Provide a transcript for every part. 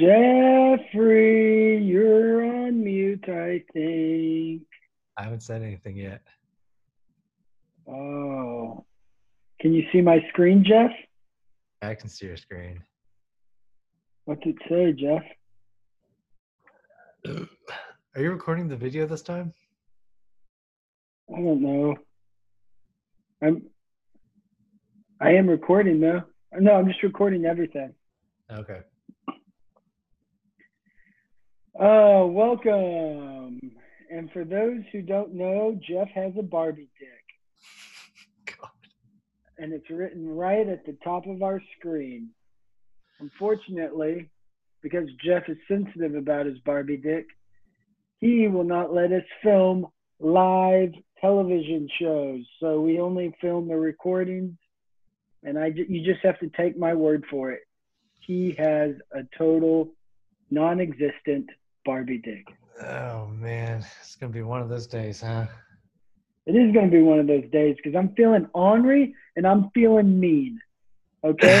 Jeffrey, you're on mute, I think. I haven't said anything yet. Oh. Can you see my screen, Jeff? I can see your screen. What's it say, Jeff? Are you recording the video this time? I don't know. I am recording though. No, I'm just recording everything. Okay. Welcome. And for those who don't know, Jeff has a Barbie dick. God. And it's written right at the top of our screen. Unfortunately, because Jeff is sensitive about his Barbie dick, he will not let us film live television shows, so we only film the recordings, and you just have to take my word for it. He has a total non-existent Barbie dick. Oh man, it's gonna be one of those days, huh? It is gonna be one of those days because I'm feeling ornery and I'm feeling mean. Okay.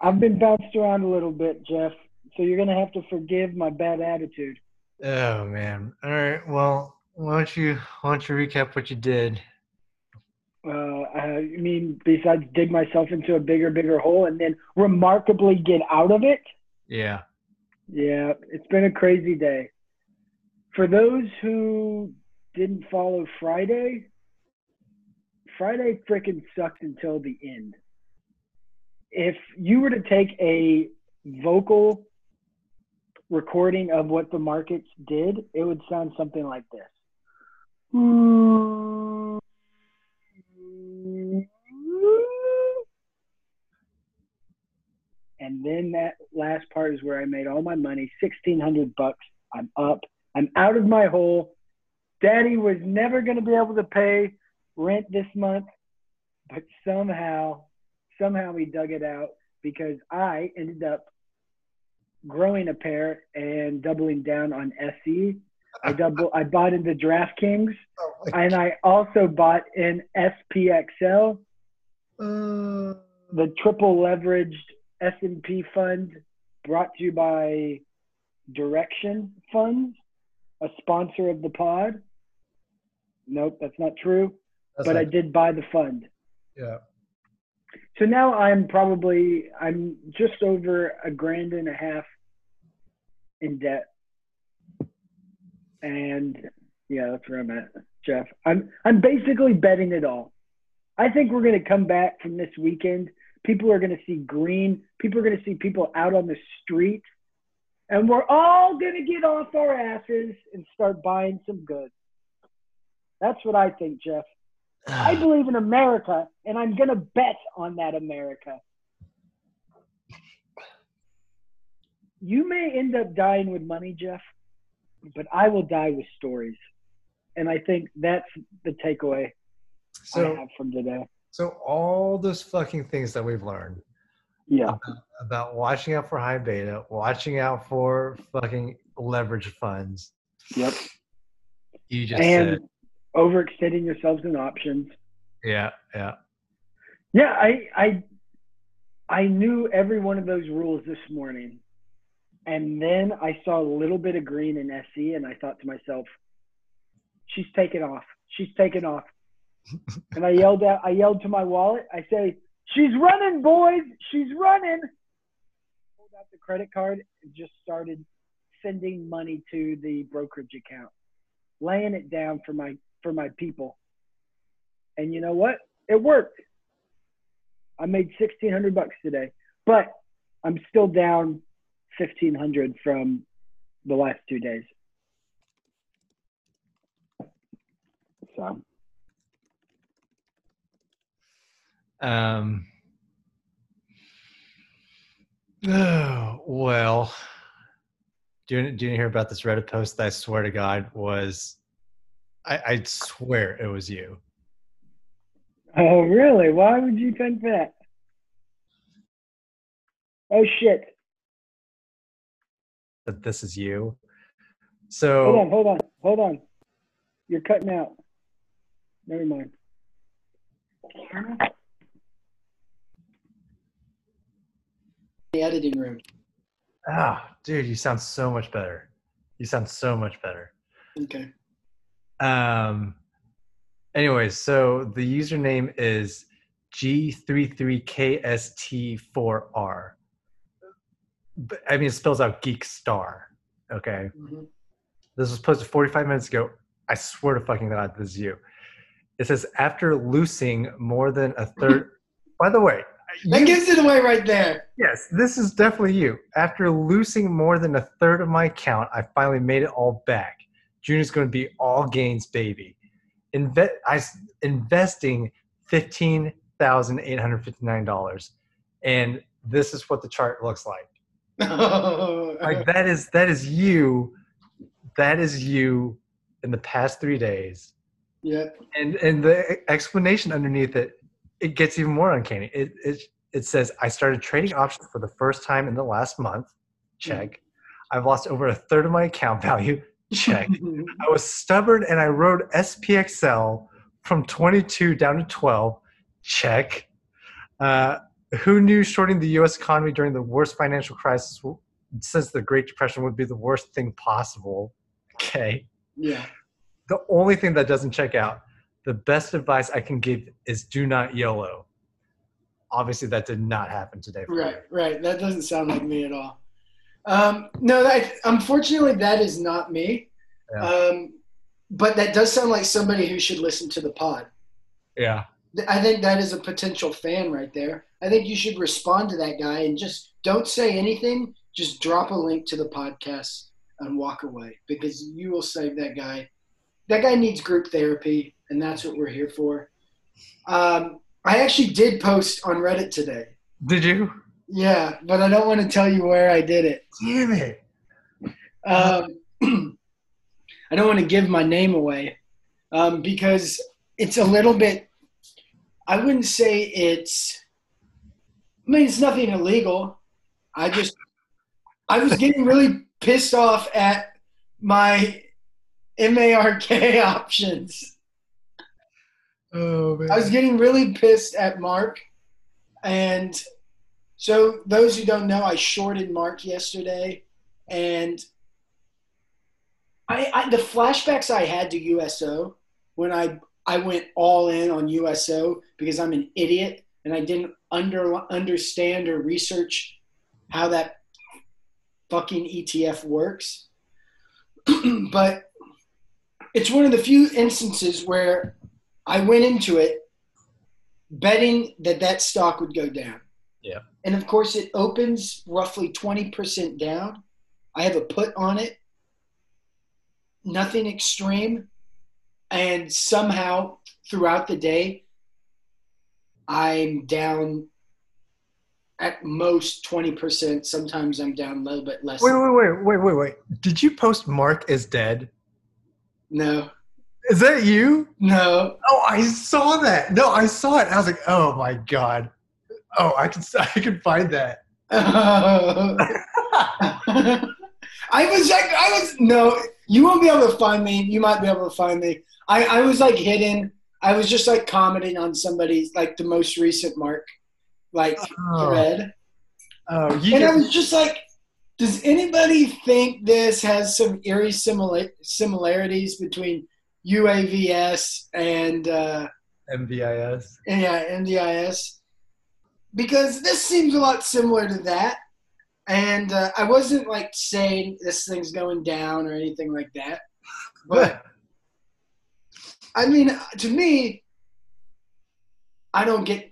I've been bounced around a little bit, Jeff, so you're gonna have to forgive my bad attitude. Oh man. All right. Well, why don't you recap what you did? I mean, besides dig myself into a bigger hole and then remarkably get out of it. Yeah. Yeah. It's been a crazy day. For those who didn't follow Friday freaking sucked until the end. If you were to take a vocal recording of what the markets did, it would sound something like this. And then that last part is where I made all my money, $1,600. I'm up. I'm out of my hole. Daddy was never going to be able to pay rent this month, but somehow he dug it out because I ended up growing a pair and doubling down on SE. I bought into DraftKings, and I also bought in SPXL, the triple leveraged S&P fund brought to you by Direction Funds, a sponsor of the pod. Nope, that's not true. I did buy the fund. Yeah. So now I'm just over $1.5 grand in debt. And yeah, that's where I'm at, Jeff. I'm basically betting it all. I think we're going to come back from this weekend. People are going to see green. People are going to see people out on the street. And we're all going to get off our asses and start buying some goods. That's what I think, Jeff. I believe in America, and I'm going to bet on that America. You may end up dying with money, Jeff, but I will die with stories. And I think that's the takeaway I have from today. So all those fucking things that we've learned about watching out for high beta, watching out for fucking leverage funds. Yep. You just said – overextending yourselves in options. Yeah. I knew every one of those rules this morning, and then I saw a little bit of green in SE, and I thought to myself, "She's taking off." And I yelled to my wallet. I say, "She's running, boys! She's running!" Pulled out the credit card and just started sending money to the brokerage account, laying it down for my people. And you know what? It worked. I made $1,600 today, but I'm still down $1,500 from the last 2 days. So. Well, do you hear about this Reddit post that I swear to God was... I swear it was you. Oh, really? Why would you think that? Oh, shit. That this is you? So... Hold on. You're cutting out. Never mind. The editing room. Oh, dude, you sound so much better. You sound so much better. Okay. Anyways, so the username is g33kst4r. I mean, it spells out geek star. Okay. Mm-hmm. This was posted 45 minutes ago. I swear to fucking God, this is you. It says, after losing more than a third. By the way, that gives it away right there. Yes, this is definitely you. After losing more than a third of my account, I finally made it all back. June is going to be all gains, baby. Investing $15,859, and this is what the chart looks like. Like that is you in the past 3 days. Yep. And the explanation underneath it gets even more uncanny. It says, I started trading options for the first time in the last month. Check. I've lost over a third of my account value. Check. I was stubborn and I rode SPXL from 22 down to 12. Check. Who knew shorting the U.S. economy during the worst financial crisis since the Great Depression would be the worst thing possible? Okay. Yeah. The only thing that doesn't check out, the best advice I can give is do not YOLO. Obviously, that did not happen today. Right. That doesn't sound like me at all. No, unfortunately, that is not me. Yeah. But that does sound like somebody who should listen to the pod. Yeah. I think that is a potential fan right there. I think you should respond to that guy and just don't say anything. Just drop a link to the podcast and walk away, because you will save that guy. That guy needs group therapy, and that's what we're here for. I actually did post on Reddit today. Did you? Yeah, but I don't want to tell you where I did it. Damn it. I don't want to give my name away because it's a little bit – I wouldn't say it's – I mean, it's nothing illegal. I was getting really pissed off at my MARK options. Oh, man. I was getting really pissed at Mark, and – so those who don't know, I shorted Mark yesterday, and I the flashbacks I had to USO when I went all in on USO because I'm an idiot and I didn't understand or research how that fucking ETF works. But it's one of the few instances where I went into it betting that stock would go down. Yeah. And of course it opens roughly 20% down. I have a put on it. Nothing extreme. And somehow throughout the day, I'm down at most 20%. Sometimes I'm down a little bit less. Wait. Did you post Mark is dead? No. Is that you? No. Oh, I saw that. No, I saw it. I was like, oh my God. Oh, I can find that. No, you won't be able to find me. You might be able to find me. I was like hidden. I was just like commenting on somebody's, like the most recent Mark, like thread. Oh, yeah. And I was just like, does anybody think this has some eerie similarities between UAVS and MVIS? Yeah, MDIS. Because this seems a lot similar to that. And I wasn't like saying this thing's going down or anything like that. But I mean, I know that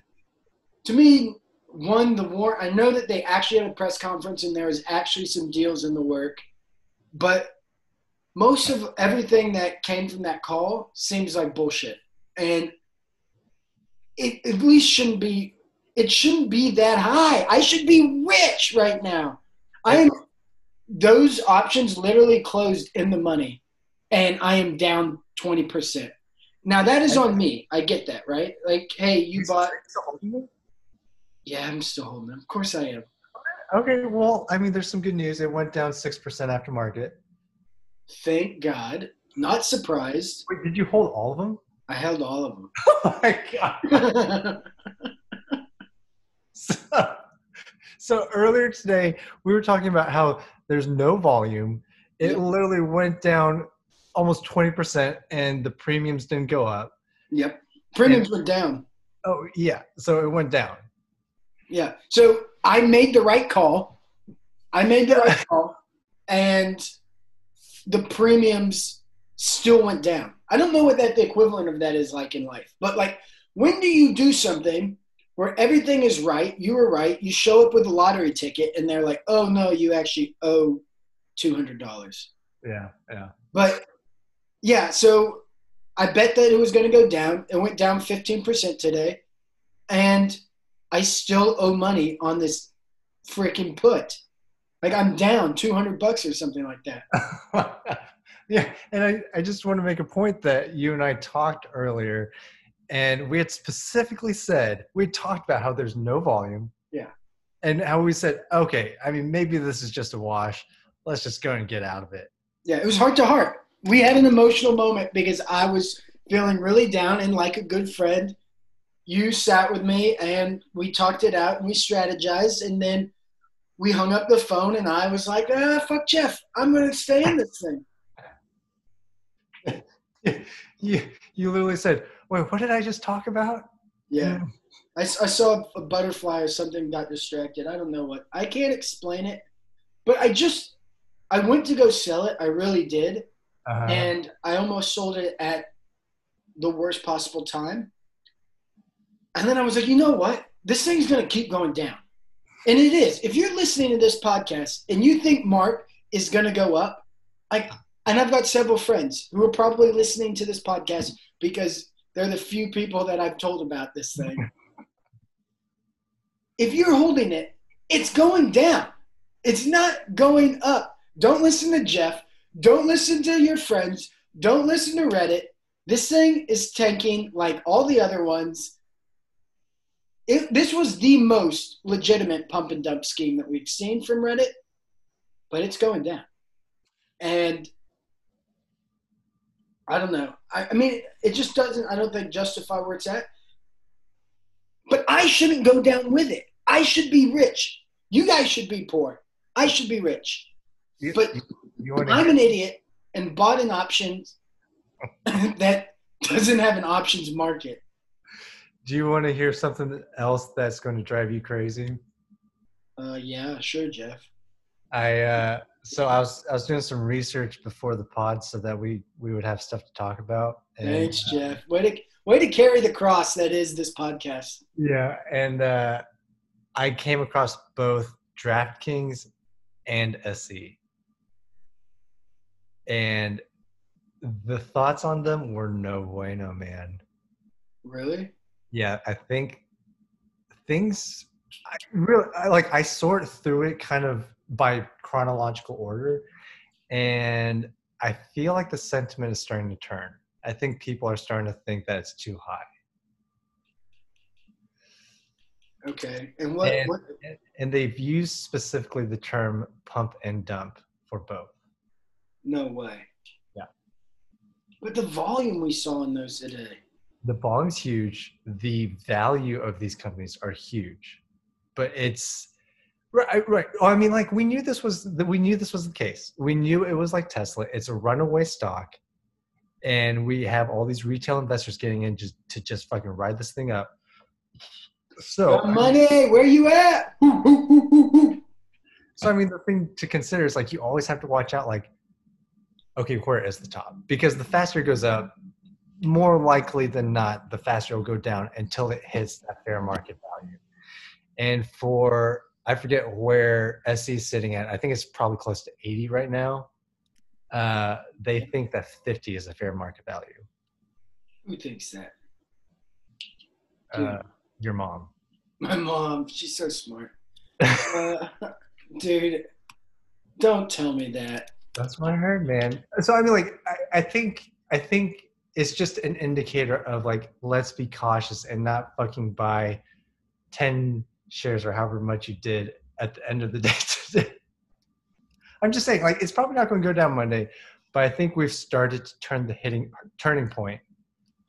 they actually had a press conference and there was actually some deals in the work. But most of everything that came from that call seems like bullshit. And it at least shouldn't be. It shouldn't be that high. I should be rich right now. Those options literally closed in the money, and I am down 20%. Now, that is on me. I get that, right? Like, hey, you bought – still holding them? Yeah, I'm still holding them. Of course I am. Okay, well, I mean, there's some good news. It went down 6% after market. Thank God. Not surprised. Wait, did you hold all of them? I held all of them. Oh, my God. So earlier today, we were talking about how there's no volume. It literally went down almost 20% and the premiums didn't go up. Yep. Premiums went down. Oh, yeah. So it went down. Yeah. So I made the right call. I made the right call, and the premiums still went down. I don't know what that the equivalent of that is like in life, but like, when do you do something where everything is right? You were right. You show up with a lottery ticket and they're like, oh no, you actually owe $200. Yeah. Yeah. But yeah. So I bet that it was going to go down. It went down 15% today, and I still owe money on this freaking put. Like, I'm down $200 or something like that. Yeah. And I just want to make a point that you and I talked earlier, and we had specifically said, we talked about how there's no volume. Yeah. And how we said, okay, I mean, maybe this is just a wash. Let's just go and get out of it. Yeah. It was heart to heart. We had an emotional moment because I was feeling really down, and like a good friend, you sat with me and we talked it out and we strategized, and then we hung up the phone and I was like, fuck Jeff. I'm going to stay in this thing. You literally said, wait, what did I just talk about? Yeah. I saw a butterfly or something, got distracted. I don't know what. I can't explain it. But I went to go sell it. I really did. Uh-huh. And I almost sold it at the worst possible time. And then I was like, you know what? This thing's going to keep going down. And it is. If you're listening to this podcast and you think Mark is going to go up, and I've got several friends who are probably listening to this podcast because they're the few people that I've told about this thing. If you're holding it, it's going down. It's not going up. Don't listen to Jeff. Don't listen to your friends. Don't listen to Reddit. This thing is tanking like all the other ones. This was the most legitimate pump and dump scheme that we've seen from Reddit, but it's going down. And I don't know. I mean, it just doesn't, I don't think, justify where it's at. But I shouldn't go down with it. I should be rich. You guys should be poor. I should be rich. But I'm an idiot and bought an option that doesn't have an options market. Do you want to hear something else that's going to drive you crazy? Yeah, sure, Jeff. I was doing some research before the pod so that we would have stuff to talk about. And, thanks, Jeff. Way to carry the cross that is this podcast. Yeah, and I came across both DraftKings and SE, and the thoughts on them were no bueno, man. Really? Yeah, I think things I sort through it kind of by chronological order, and I feel like the sentiment is starting to turn. I think people are starting to think that it's too high. Okay. And what? And they've used specifically the term pump and dump for both. No way. Yeah. But the volume we saw in those today. The volume's huge. The value of these companies are huge, but it's right. I mean, like we knew this was the case. We knew it was like Tesla. It's a runaway stock, and we have all these retail investors getting in to fucking ride this thing up. So money, where you at? So I mean, the thing to consider is like you always have to watch out. Like, okay, where is the top? Because the faster it goes up, more likely than not, the faster it'll go down until it hits that fair market value. And for, I forget where SE is sitting at. I think it's probably close to 80 right now. They think that 50 is a fair market value. Who thinks that? Your mom. My mom. She's so smart. Dude, don't tell me that. That's what I heard, man. So, I mean, like, I think it's just an indicator of like, let's be cautious and not fucking buy 10 shares or however much you did at the end of the day today. I'm just saying, like, it's probably not going to go down Monday, but I think we've started to turn the turning point.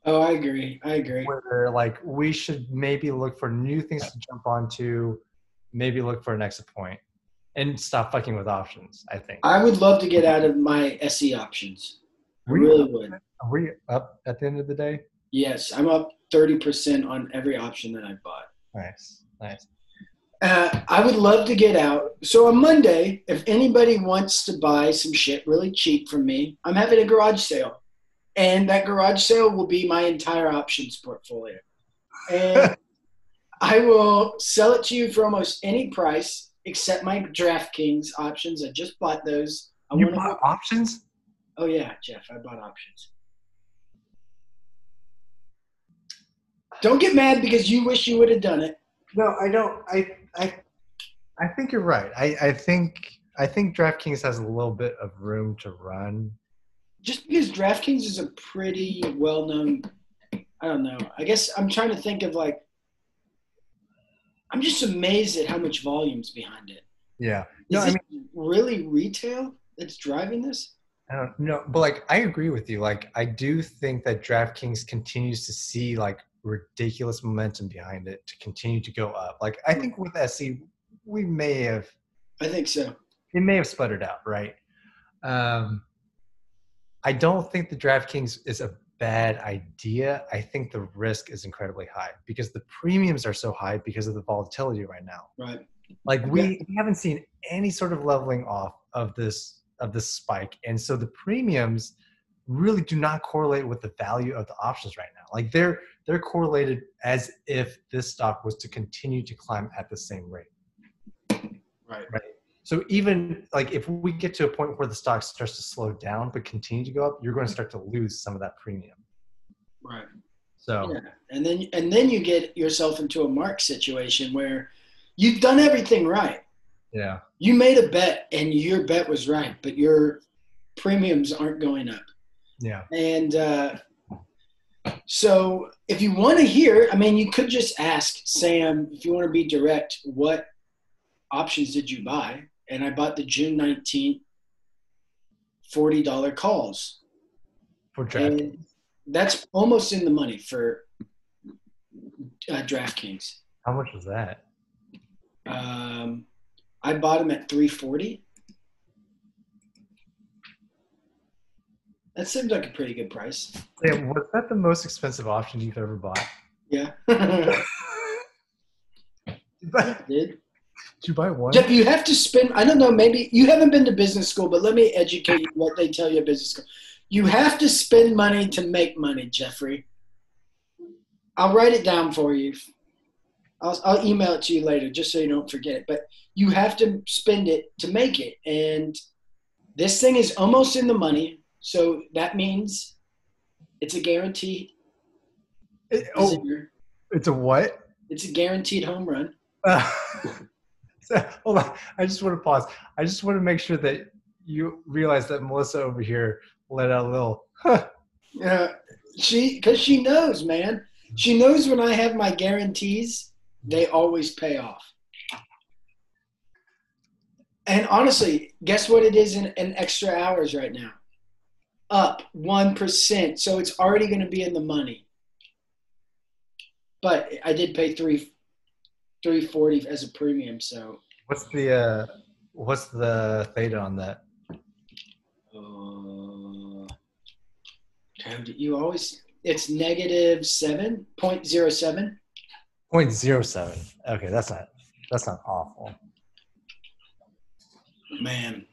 Oh, I agree. Where like we should maybe look for new things to jump onto maybe look for an exit point and stop fucking with options, I think. I would love to get out of my SE options. I really would. Are we up at the end of the day? Yes, I'm up 30% on every option that I bought. Nice, nice. I would love to get out. So on Monday, if anybody wants to buy some shit really cheap from me, I'm having a garage sale. And that garage sale will be my entire options portfolio. And I will sell it to you for almost any price except my DraftKings options. I just bought those. You bought options? Oh, yeah, Jeff. I bought options. Don't get mad because you wish you would have done it. No, I don't. I think you're right. I think DraftKings has a little bit of room to run. Just because DraftKings is a pretty well-known, I don't know. I guess I'm trying to think of like, I'm just amazed at how much volume's behind it. Yeah. No, I mean, really retail that's driving this? I don't know. But like, I agree with you. Like, I do think that DraftKings continues to see like ridiculous momentum behind it to continue to go up. Like, I think with SE, we may have. I think so. It may have sputtered out, right? I don't think the DraftKings is a bad idea. I think the risk is incredibly high because the premiums are so high because of the volatility right now. Right. Like we haven't seen any sort of leveling off of this spike. And so the premiums really do not correlate with the value of the options right now. Like they're correlated as if this stock was to continue to climb at the same rate. Right. So even like if we get to a point where the stock starts to slow down but continue to go up, you're going to start to lose some of that premium. Right. So yeah. And then you get yourself into a Mark situation where you've done everything right. Yeah. You made a bet and your bet was right, but your premiums aren't going up. Yeah. And so if you want to hear, I mean, you could just ask Sam, if you want to be direct, what options did you buy? And I bought the June 19th $40 calls. For DraftKings. That's almost in the money for DraftKings. How much was that? I bought them at $340. That seems like a pretty good price. Yeah, was that the most expensive option you've ever bought? Yeah. I did. Did you buy one? Jeff, you have to spend, I don't know, maybe you haven't been to business school, but let me educate you what they tell you at business school. You have to spend money to make money, Jeffrey. I'll write it down for you. I'll email it to you later just so you don't forget it. But you have to spend it to make it. And this thing is almost in the money. So that means it's a guaranteed. It's a what? It's a guaranteed home run. Hold on. I just want to pause. I just want to make sure that you realize that Melissa over here let out a little. Huh. Yeah, because she knows, man. She knows when I have my guarantees, they always pay off. And honestly, guess what it is in extra hours right now? Up 1%. So it's already going to be in the money. But I did pay $340 as a premium. So what's the theta on that? You always it's negative 7.07. 0.07. Okay, that's not awful. Man,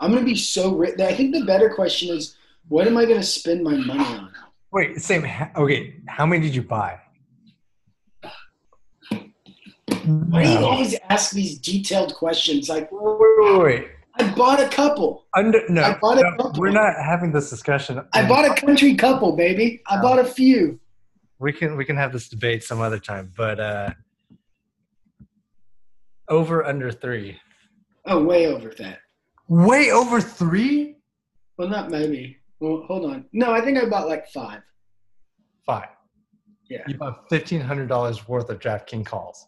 I'm gonna be so rich. I think the better question is, what am I gonna spend my money on? Wait, same. Okay, how many did you buy? Why do you always ask these detailed questions? Like, wait. I bought a couple. I bought a couple. We're not having this discussion. I bought a country couple, baby. I bought a few. We can have this debate some other time, but over under 3. Oh, way over that. Way over 3? Well, not maybe. Well, hold on. No, I think I bought like 5. 5. Yeah. You bought $1,500 worth of DraftKings calls.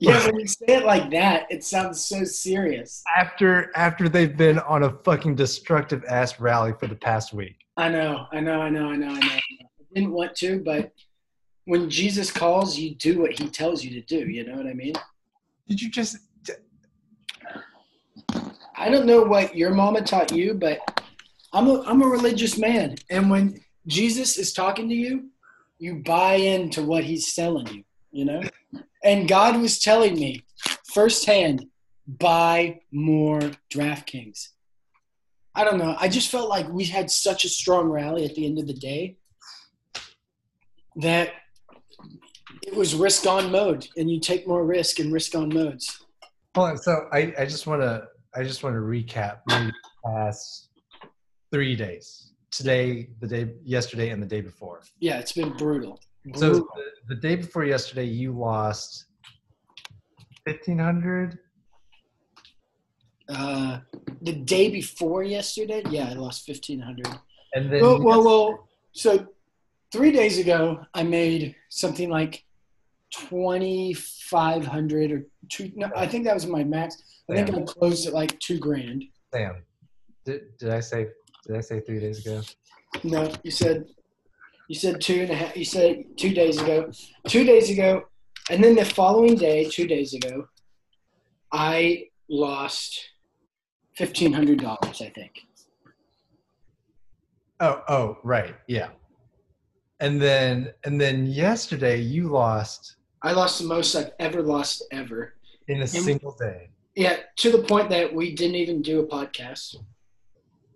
Yeah, when you say it like that, it sounds so serious. After they've been on a fucking destructive ass rally for the past week. I know. I didn't want to, but when Jesus calls, you do what he tells you to do. You know what I mean? Did you just? I don't know what your mama taught you, but I'm a religious man, and when Jesus is talking to you, you buy into what he's selling you, you know? And God was telling me firsthand, buy more DraftKings. I don't know. I just felt like we had such a strong rally at the end of the day that it was risk on mode, and you take more risk in risk on modes. Hold on. So I just want to recap the past 3 days. Today, the day yesterday, and the day before. Yeah, it's been brutal. So the day before yesterday, you lost $1,500. The day before yesterday, yeah, I lost $1,500. And then so 3 days ago, I made something like $2,500 or two. No, I think that was my max. I think I closed at like $2,000. Damn. Did I say 3 days ago? No, you said two and a half. You said 2 days ago. 2 days ago, and then the following day, 2 days ago, I lost $1,500, I think. Oh, right, yeah. And then yesterday you lost. I lost the most I've ever lost ever in a single day. Yeah, to the point that we didn't even do a podcast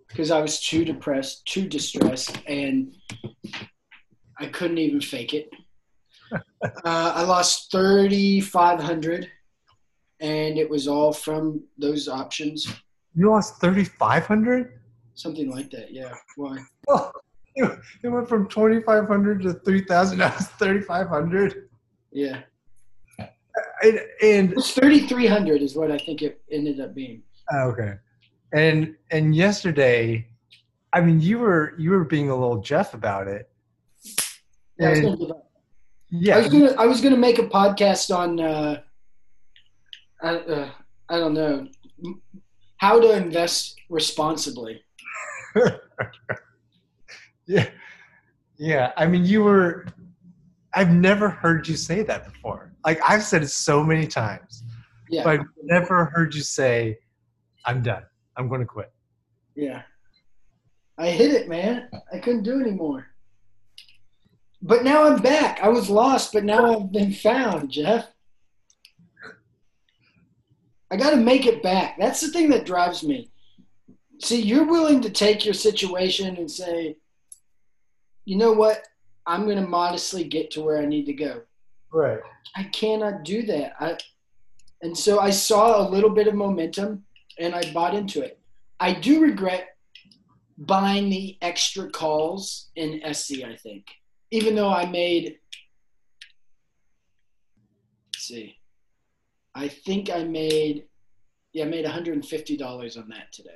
because I was too depressed, too distressed, and I couldn't even fake it. I lost $3,500, and it was all from those options. You lost $3,500? Something like that, yeah. Why? Oh, it went from $2,500 to $3,000. Now it's $3,500. Yeah. And it's $3,300 is what I think it ended up being. Okay. And yesterday, I mean, you were being a little Jeff about it. Yeah, I was gonna make a podcast on I don't know, how to invest responsibly. yeah. I mean, I've never heard you say that before. Like, I've said it so many times, yeah, but I've never heard you say, "I'm done. I'm going to quit." Yeah, I hit it, man. I couldn't do anymore. But now I'm back. I was lost, but now I've been found, Jeff. I got to make it back. That's the thing that drives me. See, you're willing to take your situation and say, you know what? I'm going to modestly get to where I need to go. Right. I cannot do that. And so I saw a little bit of momentum, and I bought into it. I do regret buying the extra calls in SC, I think. Even though I made I made $150 on that today.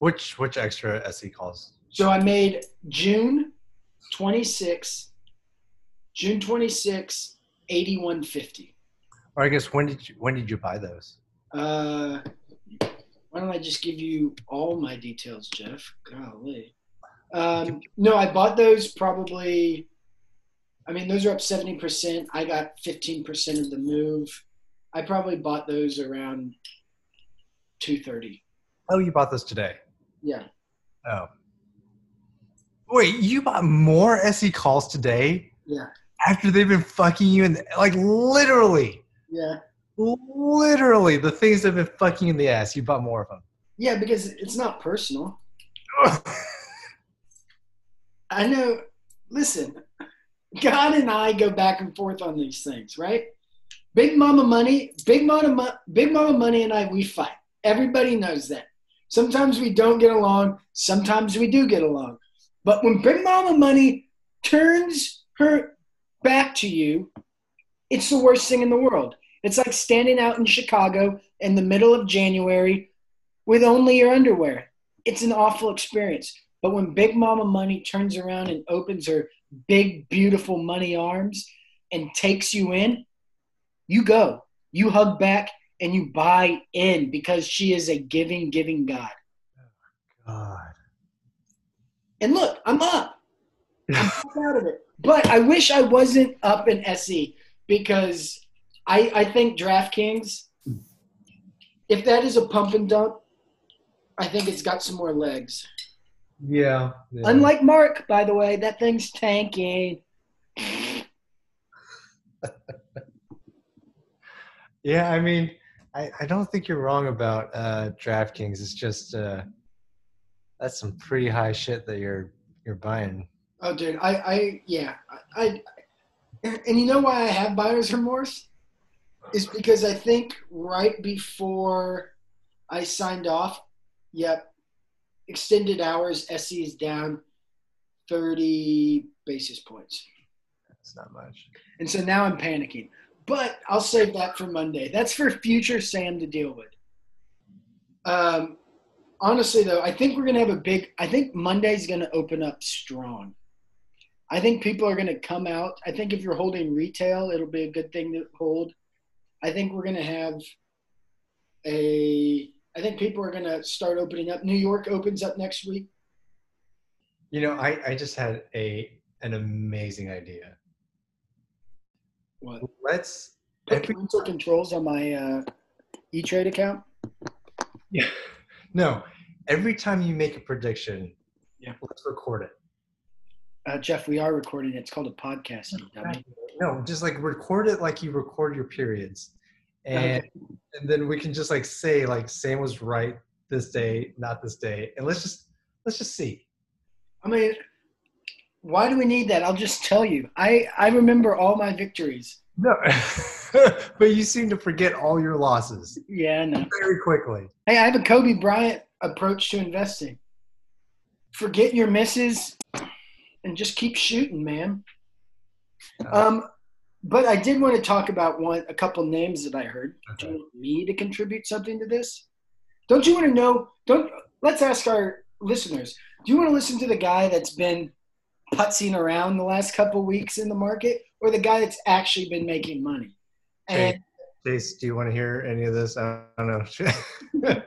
Which extra SE calls? So I made June 26, $81.50. Or I guess when did you buy those? Why don't I just give you all my details, Jeff? Golly. No, I bought those probably. I mean, those are up 70%. I got 15% of the move. I probably bought those around 2:30. Oh, you bought those today? Yeah. Oh. Wait, you bought more SE calls today? Yeah. After they've been fucking you in the, like, literally. Yeah. Literally, the things that have been fucking in the ass, you bought more of them. Yeah, because it's not personal. I know. Listen, God and I go back and forth on these things, right? Big Mama Money and I, we fight. Everybody knows that. Sometimes we don't get along. Sometimes we do get along. But when Big Mama Money turns her back to you, it's the worst thing in the world. It's like standing out in Chicago in the middle of January with only your underwear. It's an awful experience. But when Big Mama Money turns around and opens her big, beautiful money arms and takes you in, you go. You hug back and you buy in because she is a giving, giving God. Oh, my God. And look, I'm up. I'm out of it. But I wish I wasn't up in SE because I think DraftKings, if that is a pump and dump, I think it's got some more legs. Yeah. Unlike Mark, by the way, that thing's tanking. Yeah, I mean, I don't think you're wrong about DraftKings. It's just that's some pretty high shit that you're buying. Oh, dude, and you know why I have buyer's remorse? Is because I think right before I signed off, yep, extended hours, SE is down 30 basis points. That's not much. And so now I'm panicking. But I'll save that for Monday. That's for future Sam to deal with. Honestly, though, I think we're going to have I think Monday's going to open up strong. I think people are going to come out. I think if you're holding retail, it'll be a good thing to hold. I think we're going to have I think people are going to start opening up. New York opens up next week. You know, I just had an amazing idea. What? Let's put parental controls on my E-Trade account. Yeah. No. Every time you make a prediction, let's record it. Jeff, we are recording it. It's called a podcast. No, just like record it like you record your periods. And then we can just like say like Sam was right this day, not this day. And let's just see. I mean, why do we need that? I'll just tell you. I remember all my victories. No, but you seem to forget all your losses. Yeah, I know. Very quickly. Hey, I have a Kobe Bryant approach to investing. Forget your misses and just keep shooting, man. But I did want to talk about a couple names that I heard. Okay. Do you want me to contribute something to this? Don't you want to know? Let's ask our listeners. Do you want to listen to the guy that's been putzing around the last couple weeks in the market, or the guy that's actually been making money? And Chase, do you want to hear any of this? I don't know. Okay.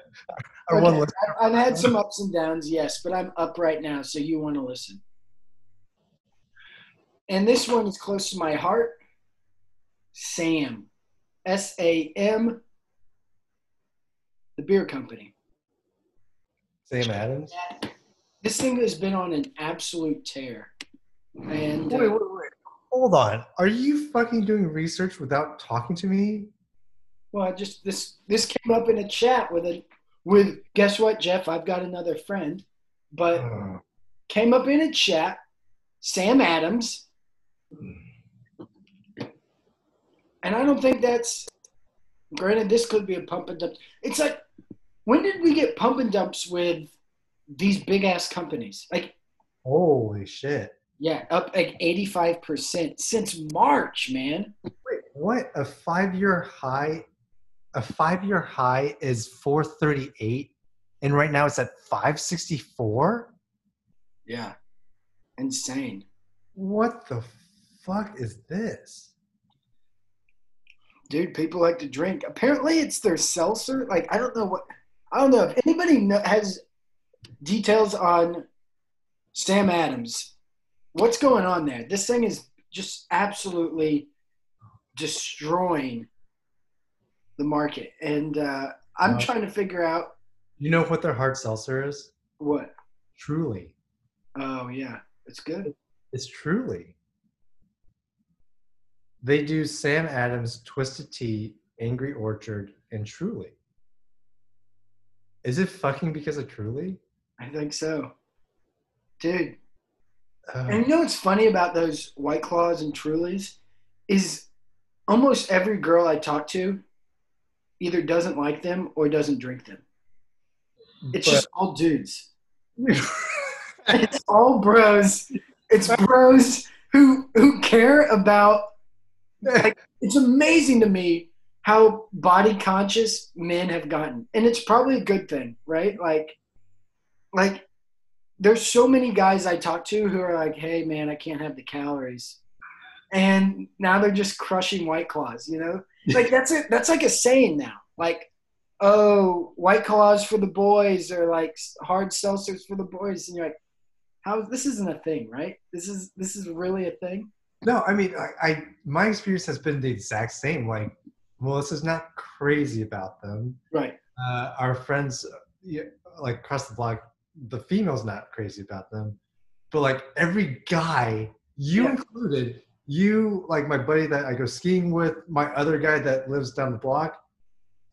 I've had some ups and downs, yes, but I'm up right now, so you want to listen. And this one is close to my heart. Sam, S-A-M, the beer company. Sam Adams? This thing has been on an absolute tear. And wait. Hold on. Are you fucking doing research without talking to me? Well, this came up in a chat with guess what, Jeff? I've got another friend. But came up in a chat, Sam Adams. And I don't think that's – granted, this could be a pump and dump. It's like, when did we get pump and dumps with these big-ass companies? Like, holy shit. Yeah, up like 85% since March, man. Wait, what? A 5-year high? A 5-year high is 438, and right now it's at 564? Yeah. Insane. What the fuck is this? Dude, people like to drink. Apparently, it's their seltzer. Like, I don't know if anybody has details on Sam Adams. What's going on there? This thing is just absolutely destroying the market. And I'm trying to figure out. You know what their hard seltzer is? What? Truly. Oh, yeah. It's good. It's Truly. They do Sam Adams, Twisted Tea, Angry Orchard, and Truly. Is it fucking because of Truly? I think so. Dude. And you know what's funny about those White Claws and Trulies is almost every girl I talk to either doesn't like them or doesn't drink them. It's just all dudes. It's all bros. It's bros who care about like, it's amazing to me how body conscious men have gotten, and it's probably a good thing, right? Like there's so many guys I talk to who are like, "Hey, man, I can't have the calories," and now they're just crushing White Claws. You know, like that's it. That's like a saying now. Like, oh, White Claws for the boys, or like hard seltzers for the boys, and you're like, how? This isn't a thing, right? This is really a thing. No, I mean, my experience has been the exact same. Like, Melissa's not crazy about them. Right. Our friends, like across the block, the female's not crazy about them, but like every guy, you included, you, like my buddy that I go skiing with, my other guy that lives down the block,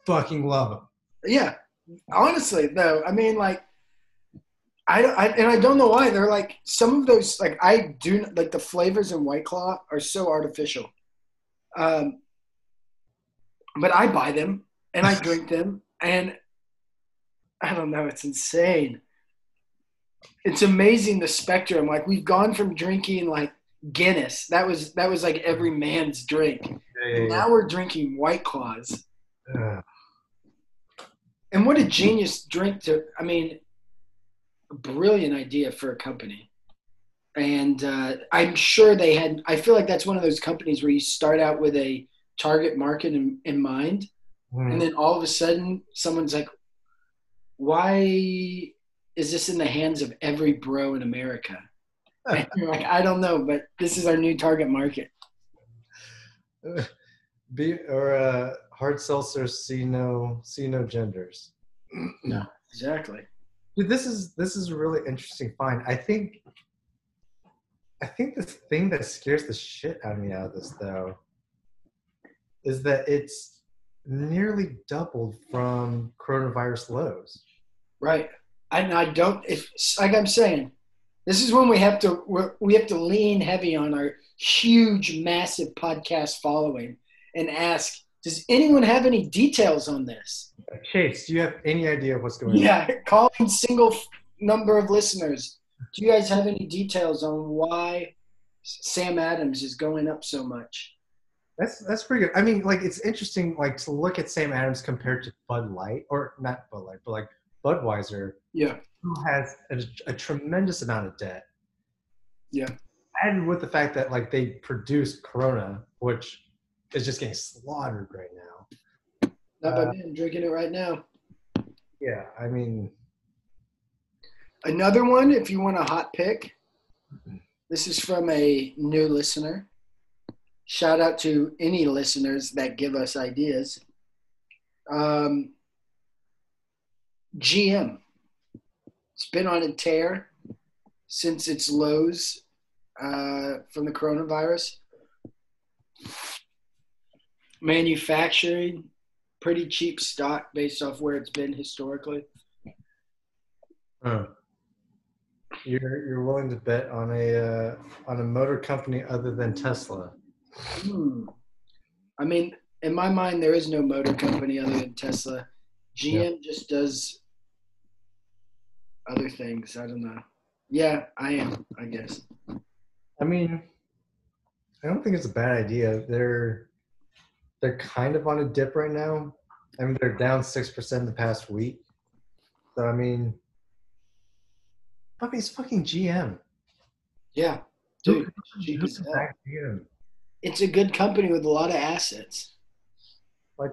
fucking love them. Yeah. Honestly, though, I mean, like, and I don't know why. They're like, some of those, like, like the flavors in White Claw are so artificial. But I buy them and I drink them, and I don't know. It's insane. It's amazing the spectrum. Like, we've gone from drinking like Guinness. That was like every man's drink. Yeah. And now we're drinking White Claws. Yeah. And what a genius drink I mean, a brilliant idea for a company. And I'm sure I feel like that's one of those companies where you start out with a target market in mind. Mm. And then all of a sudden someone's like, why is this in the hands of every bro in America? And you're like, I don't know, but this is our new target market. Hard seltzer, see no genders. No, exactly. Dude, this is a really interesting find. I think the thing that scares the shit out of me out of this, though, is that it's nearly doubled from coronavirus lows. Right. And like I'm saying, this is when we have to lean heavy on our huge, massive podcast following and ask, does anyone have any details on this? Chase, do you have any idea what's going on? Yeah, calling single number of listeners. Do you guys have any details on why Sam Adams is going up so much? That's pretty good. I mean, like, it's interesting, like, to look at Sam Adams compared to Bud Light, or not Bud Light, but like Budweiser. Yeah. Who has a tremendous amount of debt. Yeah. And with the fact that, like, they produce Corona, which it's just getting slaughtered right now. Not by me. I'm drinking it right now. Yeah, I mean. Another one, if you want a hot pick. This is from a new listener. Shout out to any listeners that give us ideas. GM. It's been on a tear since its lows from the coronavirus. Manufacturing, pretty cheap stock based off where it's been historically. Huh. You're willing to bet on a motor company other than Tesla? I mean, in my mind, there is no motor company other than Tesla. GM just does other things. I don't know. Yeah, I am. I guess. I mean, I don't think it's a bad idea. They're kind of on a dip right now. I mean, they're down 6% in the past week. So, I mean, it's fucking GM. Yeah. Dude, it's a good company with a lot of assets. Like,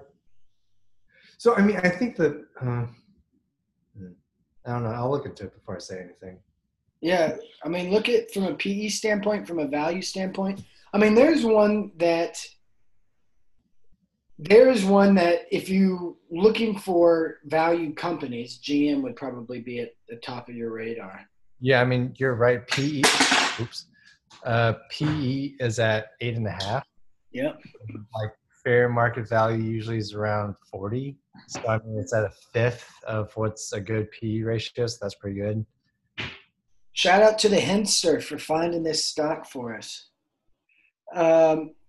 so, I mean, I think that, I don't know. I'll look into it before I say anything. Yeah. I mean, look at from a PE standpoint, from a value standpoint. I mean, there's one that if you're looking for value companies, GM would probably be at the top of your radar. Yeah, I mean, you're right. PE is at 8.5. Yeah. Like, fair market value usually is around 40. So, I mean, it's at a fifth of what's a good PE ratio, so that's pretty good. Shout out to the Henster for finding this stock for us.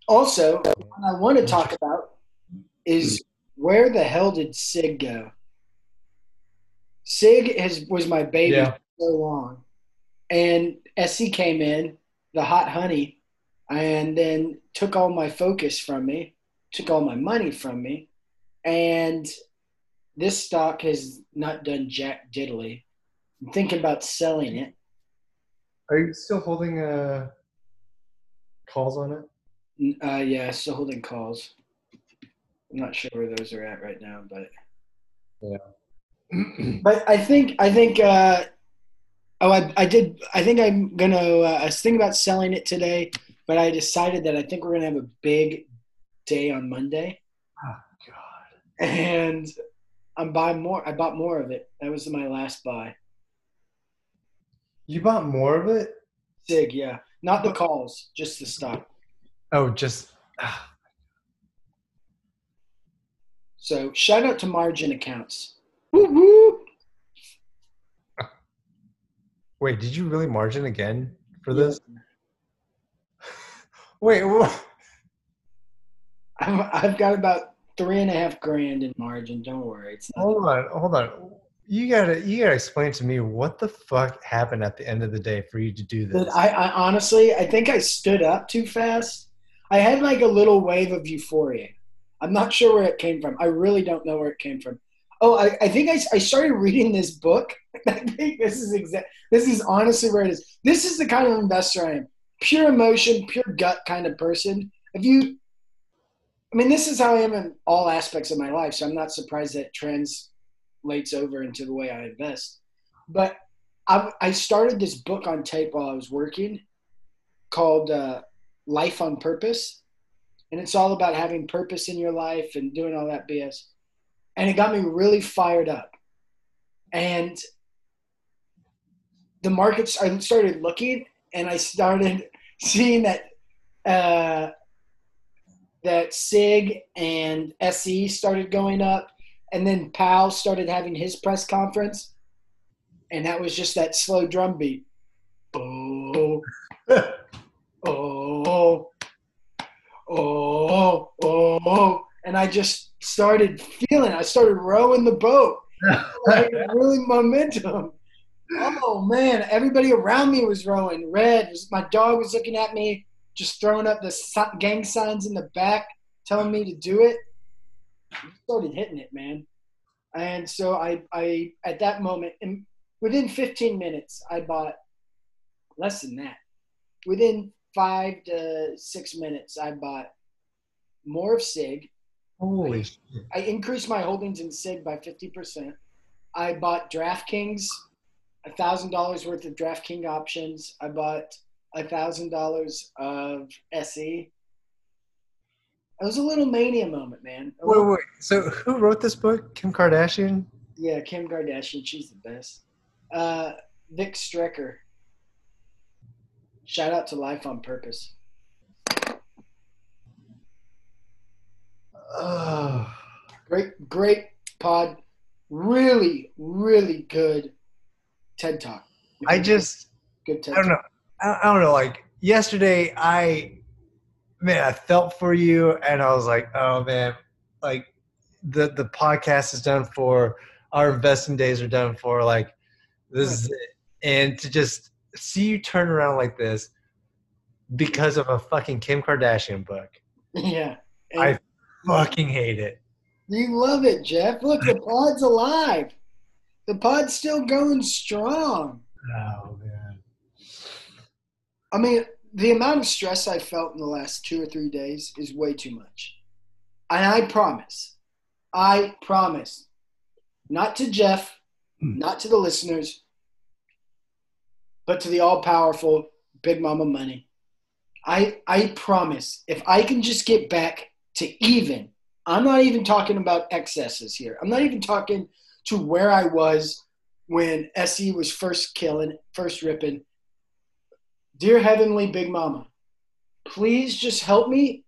Also, what I want to talk about is where the hell did Sig go? Sig was my baby for so long. And SE came in, the hot honey, and then took all my focus from me, took all my money from me. And this stock has not done jack diddly. I'm thinking about selling it. Are you still holding calls on it? Yeah, still holding calls. I'm not sure where those are at right now, but yeah. But I think. I was thinking about selling it today, but I decided that I think we're gonna have a big day on Monday, Oh God. And I'm buying more. I bought more of it. That was my last buy. You bought more of it? Sig, yeah. Not the calls, just the stock. Oh, just. So shout out to margin accounts. Woo woo. Wait, did you really margin again for this? Yeah. Wait, what? I've got about $3.5 grand in margin. Don't worry. It's not hold on. You gotta explain to me what the fuck happened at the end of the day for you to do this. I honestly, I think I stood up too fast. I had like a little wave of euphoria. I'm not sure where it came from. I really don't know where it came from. Oh, I think I started reading this book. I think this is honestly where it is. This is the kind of investor I am. Pure emotion, pure gut kind of person. I mean, this is how I am in all aspects of my life, so I'm not surprised that it translates over into the way I invest. But I started this book on tape while I was working called Life on Purpose, and it's all about having purpose in your life and doing all that BS. And it got me really fired up. And the markets, I started looking, and I started seeing that that Sig and SE started going up, and then Powell started having his press conference, and that was just that slow drum beat. Oh, oh, oh, oh, and I just started feeling it. I started rowing the boat. Like, really momentum. Oh, man. Everybody around me was rowing. Red. My dog was looking at me, just throwing up the gang signs in the back, telling me to do it. I started hitting it, man. And so I at that moment, and within 15 minutes, I bought less than that. Within 5 to 6 minutes, I bought more of SIG. Holy shit. I increased my holdings in SIG by 50%. I bought DraftKings, $1,000 worth of DraftKings options. I bought $1,000 of SE. It was a little mania moment, man. Wait. So who wrote this book? Kim Kardashian? Yeah, Kim Kardashian. She's the best. Vic Strecker. Shout out to Life on Purpose. Oh. Great pod. Really, really good TED Talk. I just – good TED Talk. I don't know. Like yesterday, I felt for you, and I was like, oh man, like the podcast is done for. Our investing days are done for. Like this is it. And to just see you turn around like this because of a fucking Kim Kardashian book. Yeah, I fucking hate it. You love it, Jeff. Look, the pod's alive. The pod's still going strong. Oh man. I mean, the amount of stress I felt in the last 2 or 3 days is way too much. And I promise, not to Jeff, not to the listeners, but to the all-powerful Big Mama Money. I promise, if I can just get back to even, I'm not even talking about excesses here. I'm not even talking to where I was when SE was first ripping. Dear Heavenly Big Mama, please just help me,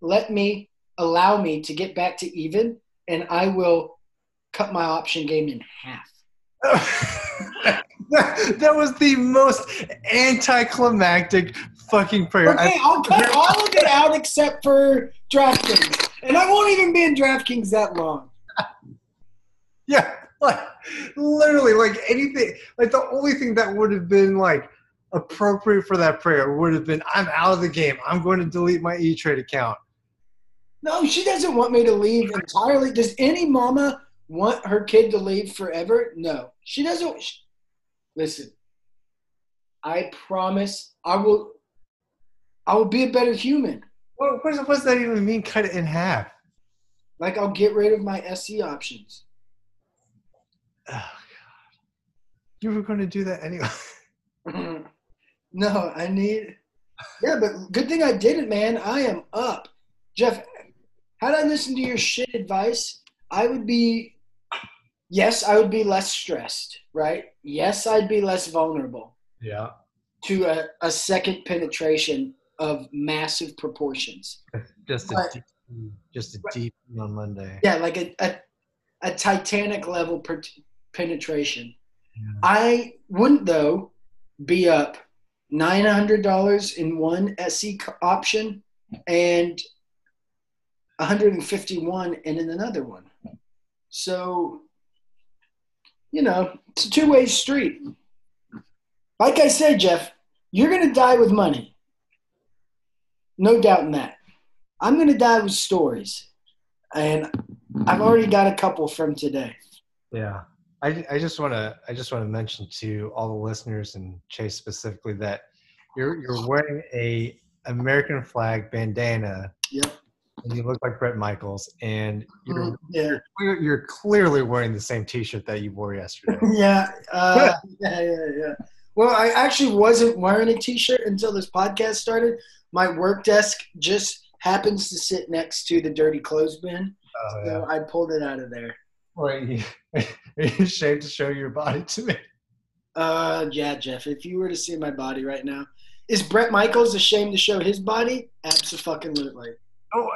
allow me to get back to even, and I will cut my option game in half. That was the most anticlimactic fucking prayer. Okay, I'll cut all of it out except for DraftKings. And I won't even be in DraftKings that long. Yeah, like literally, like anything, like the only thing that would have been like appropriate for that prayer would have been, I'm out of the game. I'm going to delete my E-Trade account. No, she doesn't want me to leave entirely. Does any mama want her kid to leave forever? No, she doesn't. Listen, I promise I will be a better human. What does that even mean? Cut it in half. Like I'll get rid of my SE options. Oh God. You were going to do that anyway. No, I need – yeah, but good thing I did it, man. I am up. Jeff, had I listened to your shit advice, I would be, yes, I would be less stressed, right? Yes, I'd be less vulnerable. Yeah. To a second penetration of massive proportions. Just a deep on Monday. Yeah, like a Titanic level penetration. Yeah. I wouldn't, though, be up $900 in one SE option and 151 and in another one. So, you know, it's a two-way street. Like I said, Jeff, you're going to die with money. No doubt in that. I'm going to die with stories. And I've already got a couple from today. Yeah. I just want to mention to all the listeners and Chase specifically that you're wearing a American flag bandana. Yep. And you look like Bret Michaels, and you're clearly wearing the same T-shirt that you wore yesterday. Yeah. Well, I actually wasn't wearing a T-shirt until this podcast started. My work desk just happens to sit next to the dirty clothes bin, so I pulled it out of there. Wait, are you ashamed to show your body to me? Yeah, Jeff. If you were to see my body right now, is Bret Michaels ashamed to show his body? Absolutely. Oh,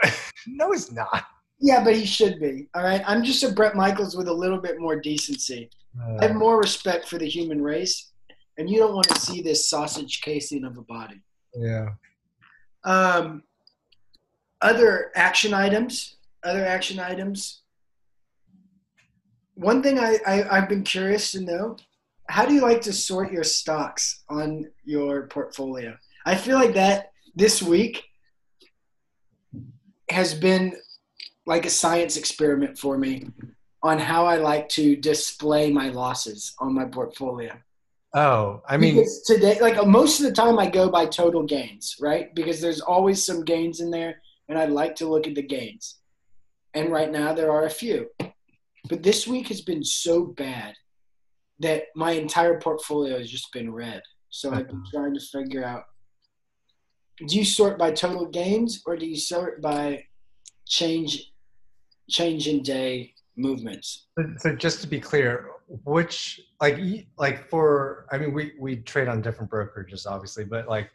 no, he's not. Yeah, but he should be. All right. I'm just a Bret Michaels with a little bit more decency. I have more respect for the human race, and you don't want to see this sausage casing of a body. Yeah. Other action items. One thing I've been curious to know, how do you like to sort your stocks on your portfolio? I feel like that this week has been like a science experiment for me on how I like to display my losses on my portfolio. Oh, I mean, because today, like most of the time I go by total gains, right? Because there's always some gains in there and I like to look at the gains. And right now there are a few, but this week has been so bad that my entire portfolio has just been red. So I've been trying to figure out, do you sort by total gains or do you sort by change in day movements? So just to be clear, which like for, I mean, we trade on different brokerages obviously, but like,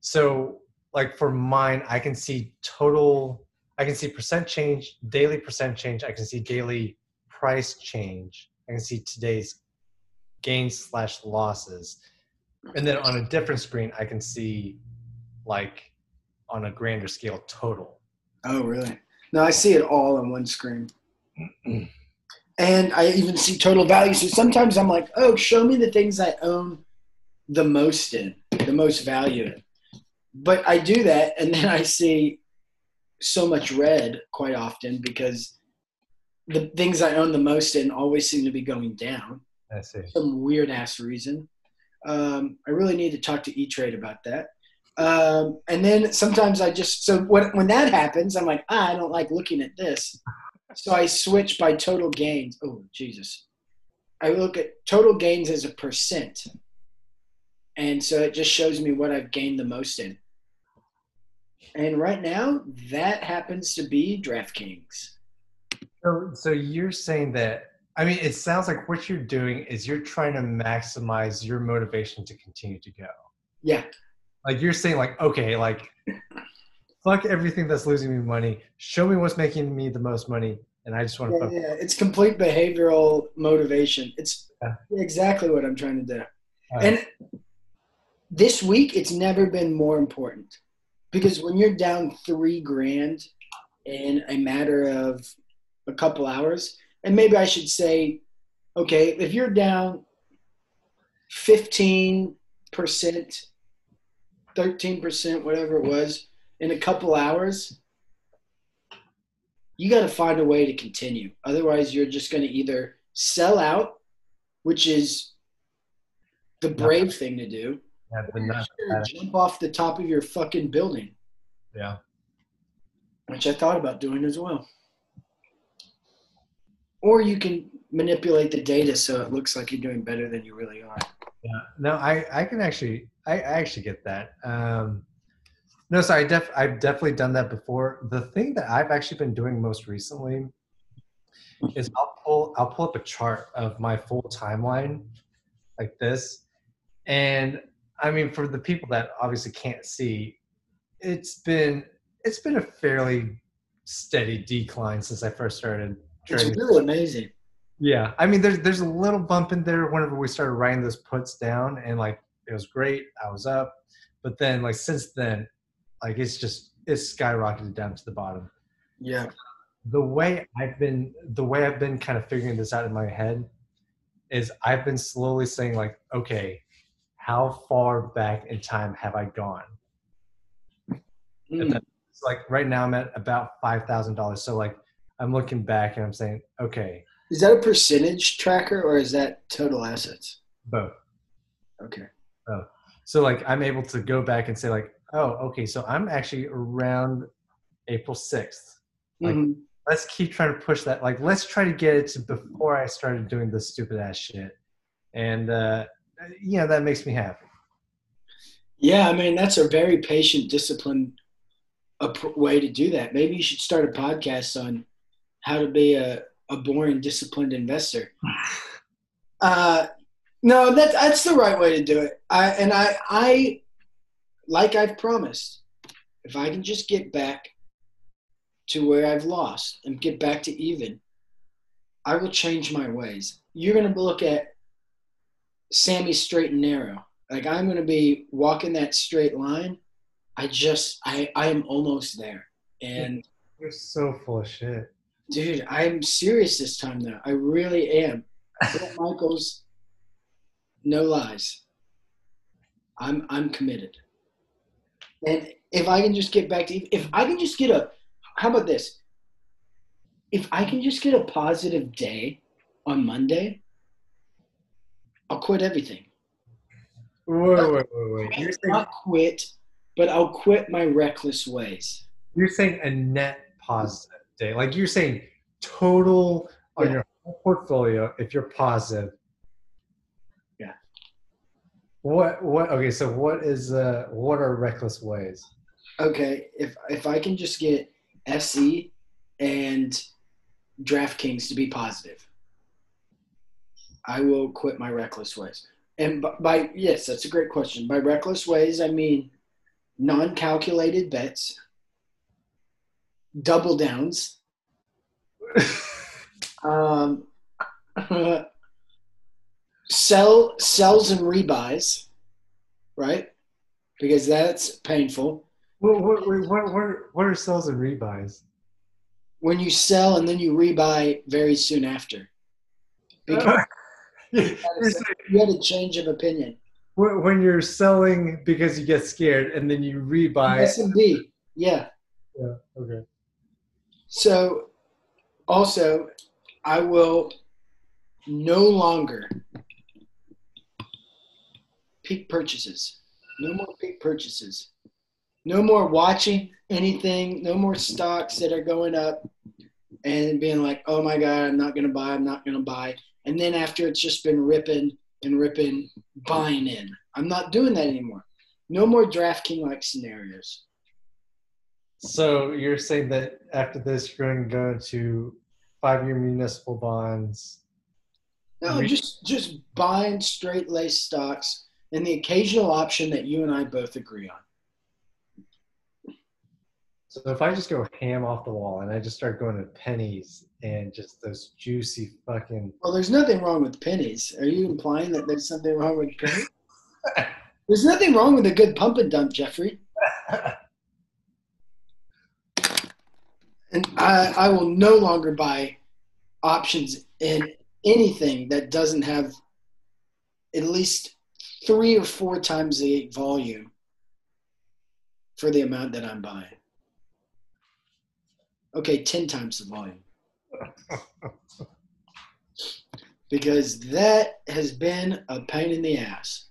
so like for mine, I can see total, I can see percent change, daily percent change. I can see daily price change. I can see today's gains/losses. And then on a different screen, I can see like on a grander scale total. Oh, really? No, I see it all on one screen. Mm-mm. And I even see total value. So sometimes I'm like, oh, show me the things I own the most in, the most value in. But I do that, and then I see so much red quite often because the things I own the most in always seem to be going down. I see. Some weird-ass reason. I really need to talk to E-Trade about that. And then sometimes I just, so when that happens, I'm like, I don't like looking at this. So I switch by total gains. Oh, Jesus. I look at total gains as a percent. And so it just shows me what I've gained the most in. And right now that happens to be DraftKings. So you're saying that, I mean, it sounds like what you're doing is you're trying to maximize your motivation to continue to go. Yeah. Like you're saying like, okay, like fuck everything that's losing me money. Show me what's making me the most money. And I just want to. Yeah, it's complete behavioral motivation. It's exactly what I'm trying to do. And this week it's never been more important because when you're down $3,000 in a matter of a couple hours, and maybe I should say, okay, if you're down 15%, 13%, whatever it was, in a couple hours, you got to find a way to continue. Otherwise, you're just going to either sell out, which is the brave thing to do, or jump off the top of your fucking building. Yeah. Which I thought about doing as well. Or you can manipulate the data so it looks like you're doing better than you really are. Yeah. No, I can actually get that. No, so I've definitely done that before. The thing that I've actually been doing most recently is I'll pull up a chart of my full timeline like this. And I mean, for the people that obviously can't see, it's been a fairly steady decline since I first started trading. It's really amazing. Yeah. I mean, there's a little bump in there whenever we started writing those puts down, and like, it was great. I was up. But then like since then, like it's skyrocketed down to the bottom. Yeah. The way I've been kind of figuring this out in my head is I've been slowly saying like, okay, how far back in time have I gone? Mm. It's like right now I'm at about $5,000. So like I'm looking back and I'm saying, okay. Is that a percentage tracker or is that total assets? Both. Okay. Oh, so like I'm able to go back and say like, oh, okay, so I'm actually around April 6th. Like, mm-hmm. Let's keep trying to push that. Like, let's try to get it to before I started doing this stupid ass shit. And, you know, that makes me happy. Yeah, I mean, that's a very patient, disciplined way to do that. Maybe you should start a podcast on how to be a boring, disciplined investor. No, that's the right way to do it. I like I've promised, if I can just get back to where I've lost and get back to even, I will change my ways. You're going to look at Sammy's straight and narrow. Like I'm going to be walking that straight line. I am almost there. And you're so full of shit. Dude, I'm serious this time though. I really am. Brett Michaels, no lies. I'm committed. And if I can just get back to, if I can just get a, how about this? If I can just get a positive day on Monday, I'll quit everything. Wait. You're saying, not quit, but I'll quit my reckless ways. You're saying a net positive day. Like you're saying total on your whole portfolio, if you're positive. Yeah. What? Okay, so what is, what are reckless ways? Okay, if I can just get SE and DraftKings to be positive, I will quit my reckless ways. And yes, that's a great question. By reckless ways, I mean non-calculated bets, double downs. Sells and rebuys, right? Because that's painful. What are sells and rebuys? When you sell and then you rebuy very soon after. Because you had a change of opinion. When you're selling because you get scared and then you rebuy. S&D, yeah. Yeah, okay. So also I will no longer peak purchases. No more peak purchases. No more watching anything. No more stocks that are going up and being like, oh my God, I'm not going to buy. And then after it's just been ripping, buying in. I'm not doing that anymore. No more DraftKings-like scenarios. So you're saying that after this, you're going to go to 5-year municipal bonds? No, just buying straight-laced stocks and the occasional option that you and I both agree on. So if I just go ham off the wall and I just start going to pennies and just those juicy fucking... Well, there's nothing wrong with pennies. Are you implying that there's something wrong with pennies? There's nothing wrong with a good pump and dump, Jeffrey. And I will no longer buy options in anything that doesn't have at least 3 or 4 times the volume for the amount that I'm buying. Okay, 10 times the volume. Because that has been a pain in the ass.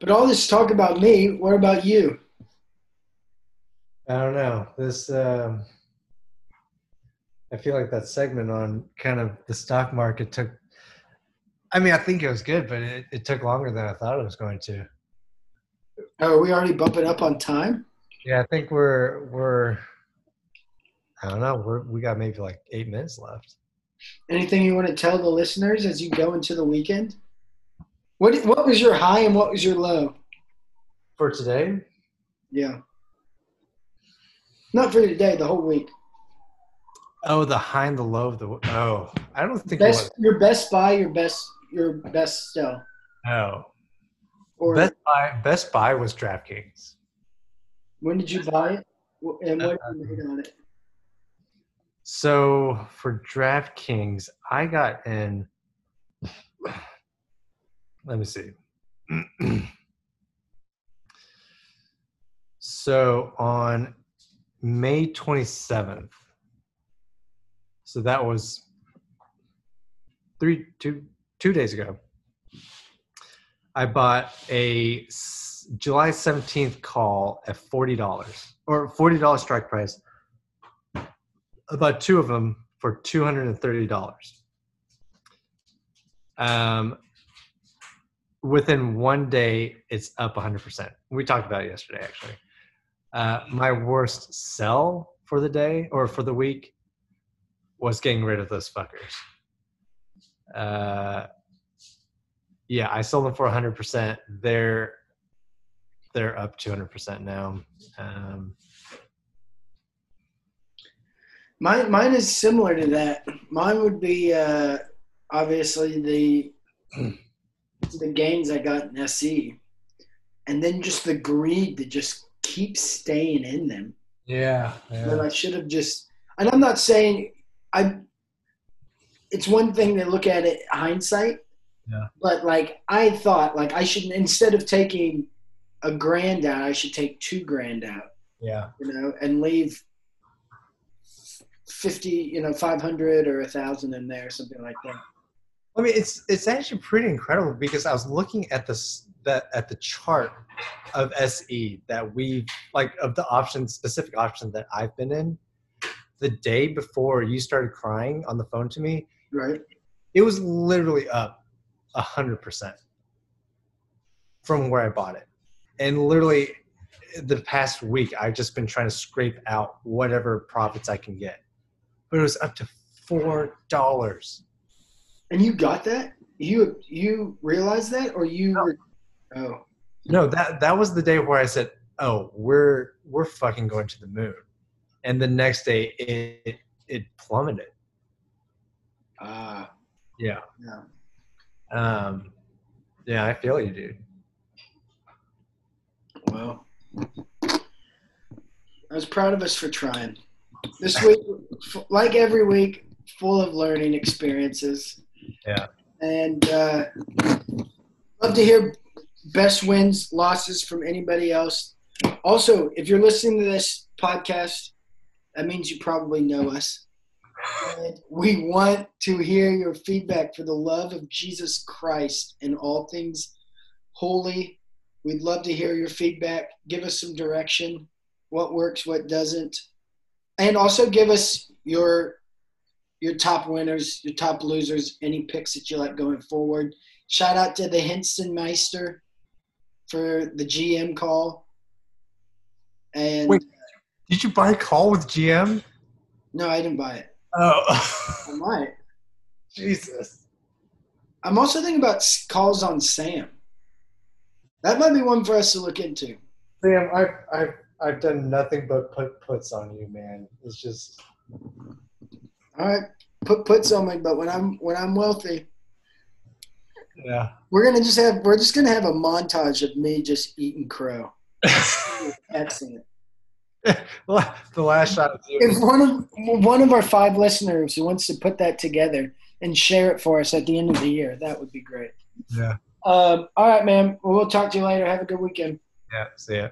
But all this talk about me, what about you? I don't know. This, I feel like that segment on kind of the stock market took I mean, I think it was good, but it took longer than I thought it was going to. Are we already bumping up on time? Yeah, I think we're I don't know. We got maybe like 8 minutes left. Anything you want to tell the listeners as you go into the weekend? What was your high and what was your low? For today? Yeah. Not for today, the whole week. Oh, the high and the low of the – oh. I don't think – your best buy, your best sell. Oh. Or best buy was DraftKings. When did you buy it? And what did you make on it? So for DraftKings, I got in – let me see. So on May 27th, so that was two days ago, I bought a July 17th call at $40 or $40 strike price. I bought two of them for $230. Within one day, it's up 100%. We talked about it yesterday, actually. My worst sell for the day or for the week was getting rid of those fuckers. Yeah, I sold them for 100%. They're up 200% now. Mine is similar to that. Mine would be obviously the gains I got in SE, and then just the greed that just keeps staying in them. Yeah. When I should have just, and I'm not saying it's one thing to look at it hindsight. Yeah. But like I thought, like I should, instead of taking $1,000 out, I should take $2,000 out. Yeah. You know, and leave 50, 500 or 1,000 in there, something like that. I mean, it's actually pretty incredible because I was looking at the chart of SE that we like of the options, specific option that I've been in. The day before you started crying on the phone to me, right? It was literally up 100% from where I bought it, and literally the past week I've just been trying to scrape out whatever profits I can get, but it was up to $4. And you got that? You realized that, or you? No. No, that was the day where I said, "Oh, we're fucking going to the moon," and the next day it plummeted. Yeah. Yeah, I feel you, dude. Well, I was proud of us for trying. This week, like every week, full of learning experiences. Yeah. And love to hear best wins, losses from anybody else. Also, if you're listening to this podcast, that means you probably know us. And we want to hear your feedback for the love of Jesus Christ and all things holy. We'd love to hear your feedback. Give us some direction, what works, what doesn't. And also give us your top winners, your top losers, any picks that you like going forward. Shout out to the Henson Meister for the GM call. And wait, did you buy a call with GM? No, I didn't buy it. Oh. I might. Jesus. I'm also thinking about calls on Sam. That might be one for us to look into. Sam, I've done nothing but put puts on you, man. It's just all right. Put puts on me, but when I'm wealthy, yeah, we're just gonna have a montage of me just eating crow. Excellent. The last shot of you. If one of our 5 listeners who wants to put that together and share it for us at the end of the year, that would be great. Yeah. All right, man. Well, we'll talk to you later. Have a good weekend. Yeah. See ya.